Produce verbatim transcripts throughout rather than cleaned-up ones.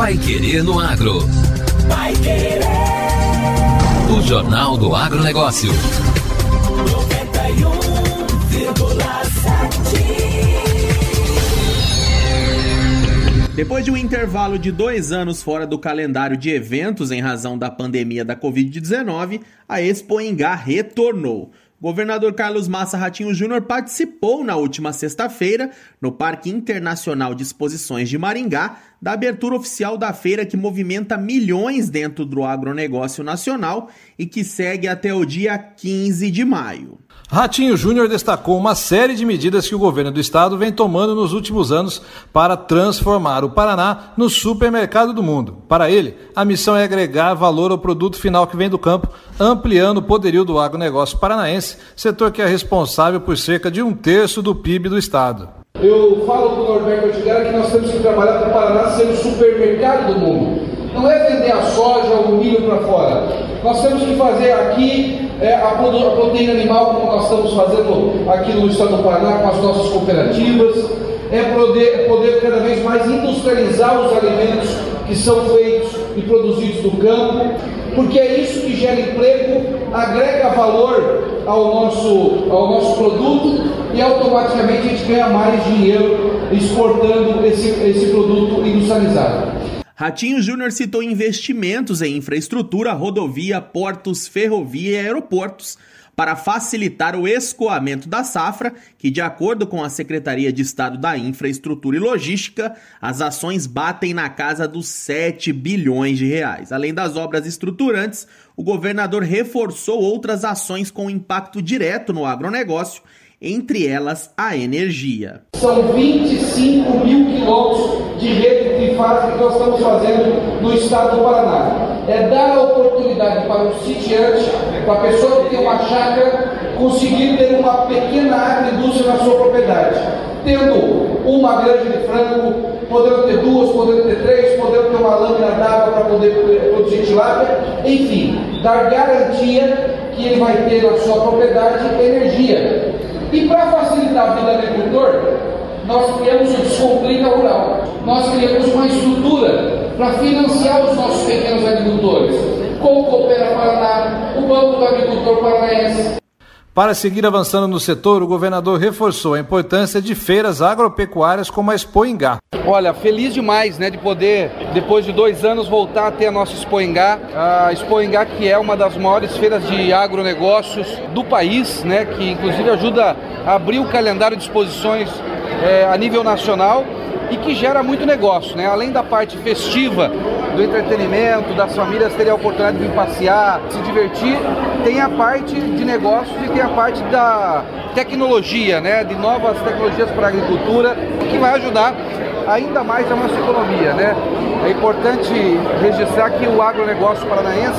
Paiquerê no Agro. Paiquerê. O Jornal do Agronegócio. Depois de um intervalo de dois anos fora do calendário de eventos em razão da pandemia da covid dezenove, a Expoingá retornou. O governador Carlos Massa Ratinho Júnior participou na última sexta-feira, no Parque Internacional de Exposições de Maringá, da abertura oficial da feira que movimenta milhões dentro do agronegócio nacional e que segue até o dia quinze de maio. Ratinho Júnior destacou uma série de medidas que o governo do estado vem tomando nos últimos anos para transformar o Paraná no supermercado do mundo. Para ele, a missão é agregar valor ao produto final que vem do campo, ampliando o poderio do agronegócio paranaense, setor que é responsável por cerca de um terço do P I B do estado. Eu falo para o Norberto de Gera que nós temos que trabalhar para o Paraná ser o supermercado do mundo. Não é vender a soja ou o milho para fora. Nós temos que fazer aqui é, a proteína animal, como nós estamos fazendo aqui no estado do Paraná com as nossas cooperativas. É poder, poder cada vez mais industrializar os alimentos que são feitos e produzidos do campo, porque é isso que gera emprego, agrega valor ao nosso, ao nosso produto e automaticamente a gente ganha mais dinheiro exportando esse, esse produto industrializado. Ratinho Júnior citou investimentos em infraestrutura, rodovia, portos, ferrovia e aeroportos para facilitar o escoamento da safra, que, de acordo com a Secretaria de Estado da Infraestrutura e Logística, as ações batem na casa dos sete bilhões de reais. Além das obras estruturantes, o governador reforçou outras ações com impacto direto no agronegócio, entre elas a energia. São vinte e cinco mil quilômetros de rede trifásica que nós estamos fazendo no estado do Paraná. É dar a oportunidade para o sitiante, para a pessoa que tem uma chácara, conseguir ter uma pequena agroindústria na sua propriedade. Tendo uma granja de frango, podendo ter duas, podendo ter três, podendo ter uma lâmina d'água para poder produzir tilápia, enfim, dar garantia que ele vai ter na sua propriedade energia. E para facilitar a vida do agricultor, nós criamos o Descomplica Rural. Nós criamos uma estrutura para financiar os nossos pequenos agricultores, como o Coopera Paraná, o Banco do Agricultor Paranaense. Para seguir avançando no setor, o governador reforçou a importância de feiras agropecuárias como a Expoingá. Olha, feliz demais, né, de poder, depois de dois anos, voltar a ter a nossa Expoingá. A Expoingá, que é uma das maiores feiras de agronegócios do país, né, que inclusive ajuda a abrir o calendário de exposições é, a nível nacional e que gera muito negócio, né? Além da parte festiva, do entretenimento, das famílias terem a oportunidade de vir passear, se divertir, tem a parte de negócios e tem a parte da tecnologia, né? De novas tecnologias para a agricultura, que vai ajudar ainda mais a nossa economia, né? É importante registrar que o agronegócio paranaense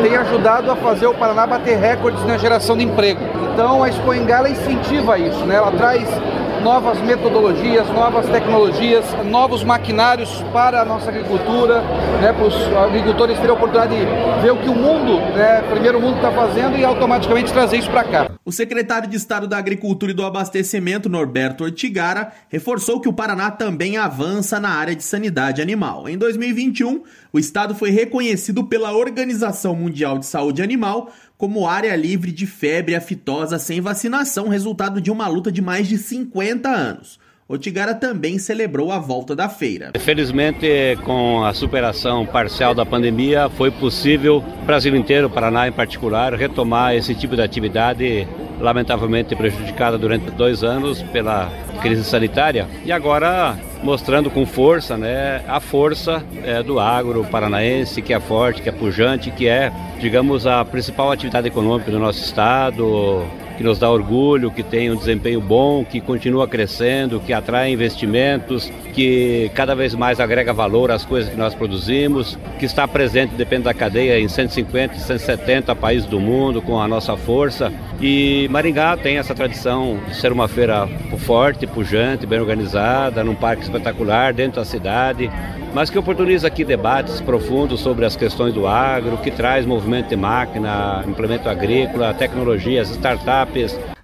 tem ajudado a fazer o Paraná bater recordes na geração de emprego. Então a Expoingá, ela incentiva isso, né? Ela traz novas metodologias, novas tecnologias, novos maquinários para a nossa agricultura, né, para os agricultores terem a oportunidade de ver o que o mundo, né, o primeiro mundo está fazendo e automaticamente trazer isso para cá. O secretário de Estado da Agricultura e do Abastecimento, Norberto de Gera, reforçou que o Paraná também avança na área de sanidade animal. Em dois mil e vinte e um, o estado foi reconhecido pela Organização Mundial de Saúde Animal como área livre de febre aftosa sem vacinação, resultado de uma luta de mais de cinquenta anos. Otigara também celebrou a volta da feira. Felizmente, com a superação parcial da pandemia, foi possível, o Brasil inteiro, o Paraná em particular, retomar esse tipo de atividade, lamentavelmente prejudicada durante dois anos pela crise sanitária. E agora mostrando com força, né, a força é, do agro paranaense, que é forte, que é pujante, que é, digamos, a principal atividade econômica do nosso estado, que nos dá orgulho, que tem um desempenho bom, que continua crescendo, que atrai investimentos, que cada vez mais agrega valor às coisas que nós produzimos, que está presente, depende da cadeia, em cento e cinquenta, cento e setenta países do mundo, com a nossa força. E Maringá tem essa tradição de ser uma feira forte, pujante, bem organizada, num parque espetacular, dentro da cidade, mas que oportuniza aqui debates profundos sobre as questões do agro, que traz movimento de máquina, implemento agrícola, tecnologias, startups.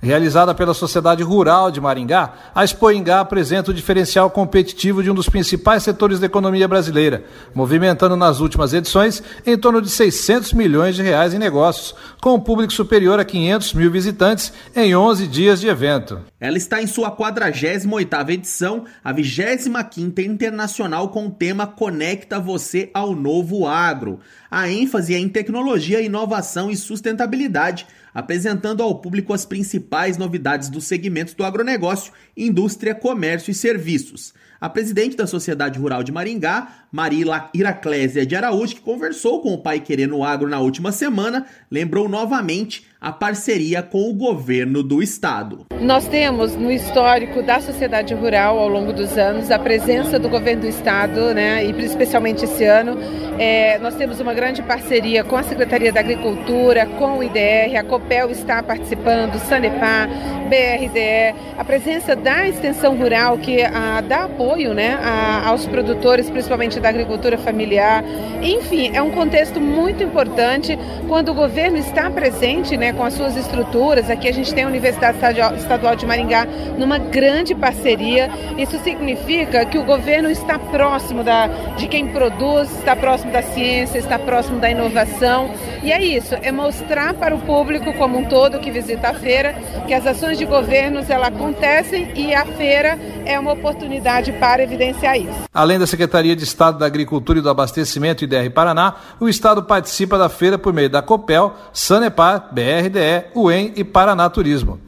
Realizada pela Sociedade Rural de Maringá, a Expoingá apresenta o diferencial competitivo de um dos principais setores da economia brasileira, movimentando nas últimas edições em torno de seiscentos milhões de reais em negócios, com um público superior a quinhentos mil visitantes em onze dias de evento. Ela está em sua quadragésima oitava edição, a vigésima quinta internacional com o tema Conecta Você ao Novo Agro. A ênfase é em tecnologia, inovação e sustentabilidade, apresentando ao público as principais novidades dos segmentos do agronegócio, indústria, comércio e serviços. A presidente da Sociedade Rural de Maringá, Marila Iraclésia de Araújo, que conversou com o Pai Querendo Agro na última semana, lembrou novamente a parceria com o governo do estado. Nós temos no histórico da sociedade rural ao longo dos anos a presença do governo do estado, né, e especialmente esse ano é, nós temos uma grande parceria com a Secretaria da Agricultura, com o I D R, a COPEL está participando, SANEPA, B R D E, a presença da extensão rural que a, dá apoio, né, a, aos produtores, principalmente da agricultura familiar. Enfim, é um contexto muito importante quando o governo está presente, né, com as suas estruturas. Aqui a gente tem a Universidade Estadual de Maringá numa grande parceria. Isso significa que o governo está próximo da, de quem produz, está próximo da ciência, está próximo da inovação. E é isso, é mostrar para o público como um todo que visita a feira que as ações de governos elas acontecem e a feira é uma oportunidade para evidenciar isso. Além da Secretaria de Estado da Agricultura e do Abastecimento, I D R Paraná, o estado participa da feira por meio da COPEL, SANEPAR, B R, B R D E, U E M e Paraná Turismo.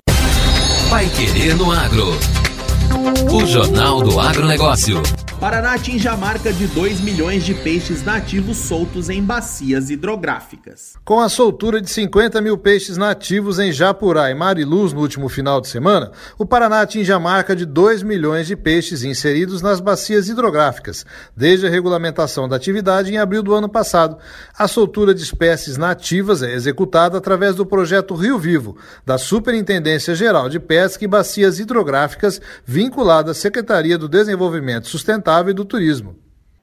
Paiquerê no Agro. O Jornal do Agronegócio. Paraná atinge a marca de dois milhões de peixes nativos soltos em bacias hidrográficas. Com a soltura de cinquenta mil peixes nativos em Japurá e Mariluz no último final de semana, o Paraná atinge a marca de dois milhões de peixes inseridos nas bacias hidrográficas, desde a regulamentação da atividade em abril do ano passado. A soltura de espécies nativas é executada através do projeto Rio Vivo, da Superintendência Geral de Pesca e Bacias Hidrográficas, vinculada à Secretaria do Desenvolvimento Sustentável e do turismo.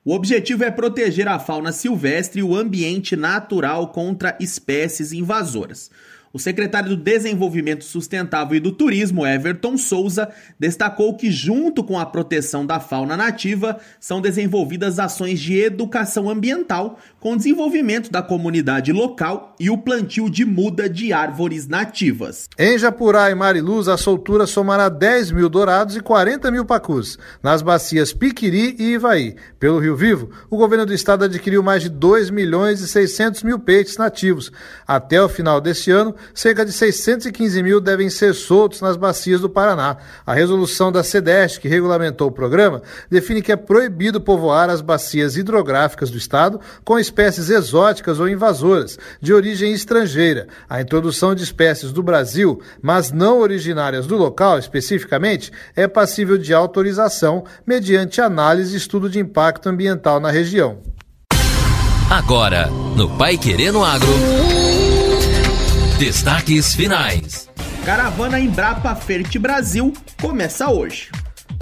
O objetivo é proteger a fauna silvestre e o ambiente natural contra espécies invasoras. O secretário do Desenvolvimento Sustentável e do Turismo, Everton Souza, destacou que, junto com a proteção da fauna nativa, são desenvolvidas ações de educação ambiental, com desenvolvimento da comunidade local e o plantio de muda de árvores nativas. Em Japurá e Mariluz, a soltura somará dez mil dourados e quarenta mil pacus. Nas bacias Piquiri e Ivaí, pelo Rio Vivo, o governo do estado adquiriu mais de dois milhões e seiscentos mil peixes nativos. Até o final deste ano, cerca de seiscentos e quinze mil devem ser soltos nas bacias do Paraná. A resolução da SEDESC, que regulamentou o programa, define que é proibido povoar as bacias hidrográficas do estado com espécies exóticas ou invasoras, de origem estrangeira. A introdução de espécies do Brasil, mas não originárias do local especificamente, é passível de autorização mediante análise e estudo de impacto ambiental na região. Agora, no Paiquerê no Agro. Destaques finais. Caravana Embrapa Ferti Brasil começa hoje.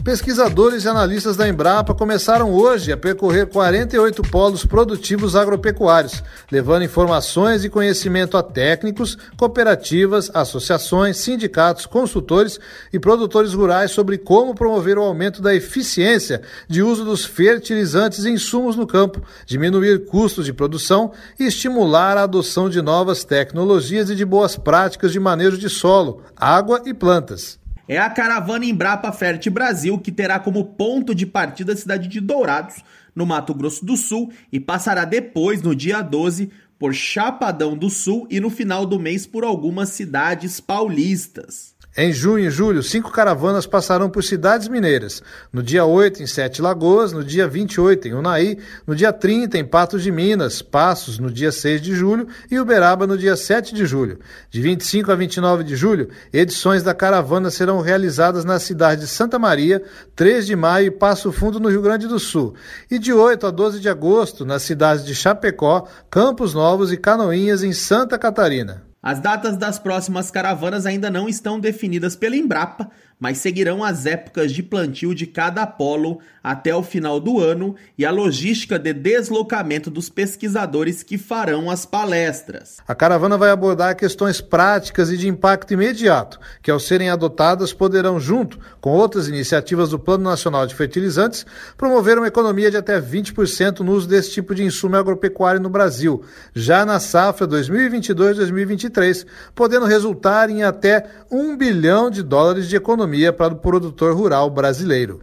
Pesquisadores e analistas da Embrapa começaram hoje a percorrer quarenta e oito polos produtivos agropecuários, levando informações e conhecimento a técnicos, cooperativas, associações, sindicatos, consultores e produtores rurais sobre como promover o aumento da eficiência de uso dos fertilizantes e insumos no campo, diminuir custos de produção e estimular a adoção de novas tecnologias e de boas práticas de manejo de solo, água e plantas. É a caravana Embrapa Ferti Brasil, que terá como ponto de partida a cidade de Dourados, no Mato Grosso do Sul, e passará depois, no dia doze, por Chapadão do Sul e no final do mês por algumas cidades paulistas. Em junho e julho, cinco caravanas passarão por cidades mineiras. No dia oito, em Sete Lagoas, no dia vinte e oito, em Unai, no dia trinta, em Patos de Minas, Passos, no dia seis de julho e Uberaba, no dia sete de julho. De vinte e cinco a vinte e nove de julho, edições da caravana serão realizadas na cidade de Santa Maria, três de maio e Passo Fundo, no Rio Grande do Sul. E de oito a doze de agosto, nas cidades de Chapecó, Campos Novos e Canoinhas, em Santa Catarina. As datas das próximas caravanas ainda não estão definidas pela Embrapa, mas seguirão as épocas de plantio de cada polo até o final do ano e a logística de deslocamento dos pesquisadores que farão as palestras. A caravana vai abordar questões práticas e de impacto imediato, que ao serem adotadas poderão, junto com outras iniciativas do Plano Nacional de Fertilizantes, promover uma economia de até vinte por cento no uso desse tipo de insumo agropecuário no Brasil, já na safra dois mil e vinte e dois, dois mil e vinte e três, podendo resultar em até um bilhão de dólares de economia para o produtor rural brasileiro.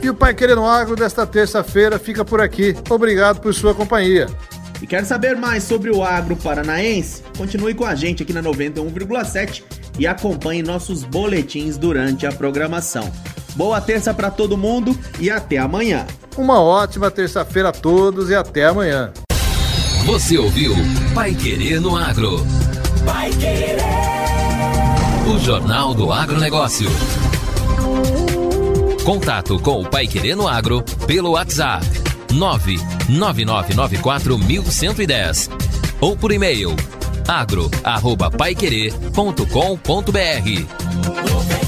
E o Pai Querendo Agro desta terça-feira fica por aqui. Obrigado por sua companhia. E quer saber mais sobre o agro paranaense? Continue com a gente aqui na noventa e um vírgula sete e acompanhe nossos boletins durante a programação. Boa terça para todo mundo e até amanhã. Uma ótima terça-feira a todos e até amanhã. Você ouviu Paiquerê no Agro. Paiquerê. O Jornal do Agronegócio. Contato com o Paiquerê no Agro pelo WhatsApp nove nove nove nove quatro um um um zero ou por e-mail agro arroba paiquerê ponto com ponto br.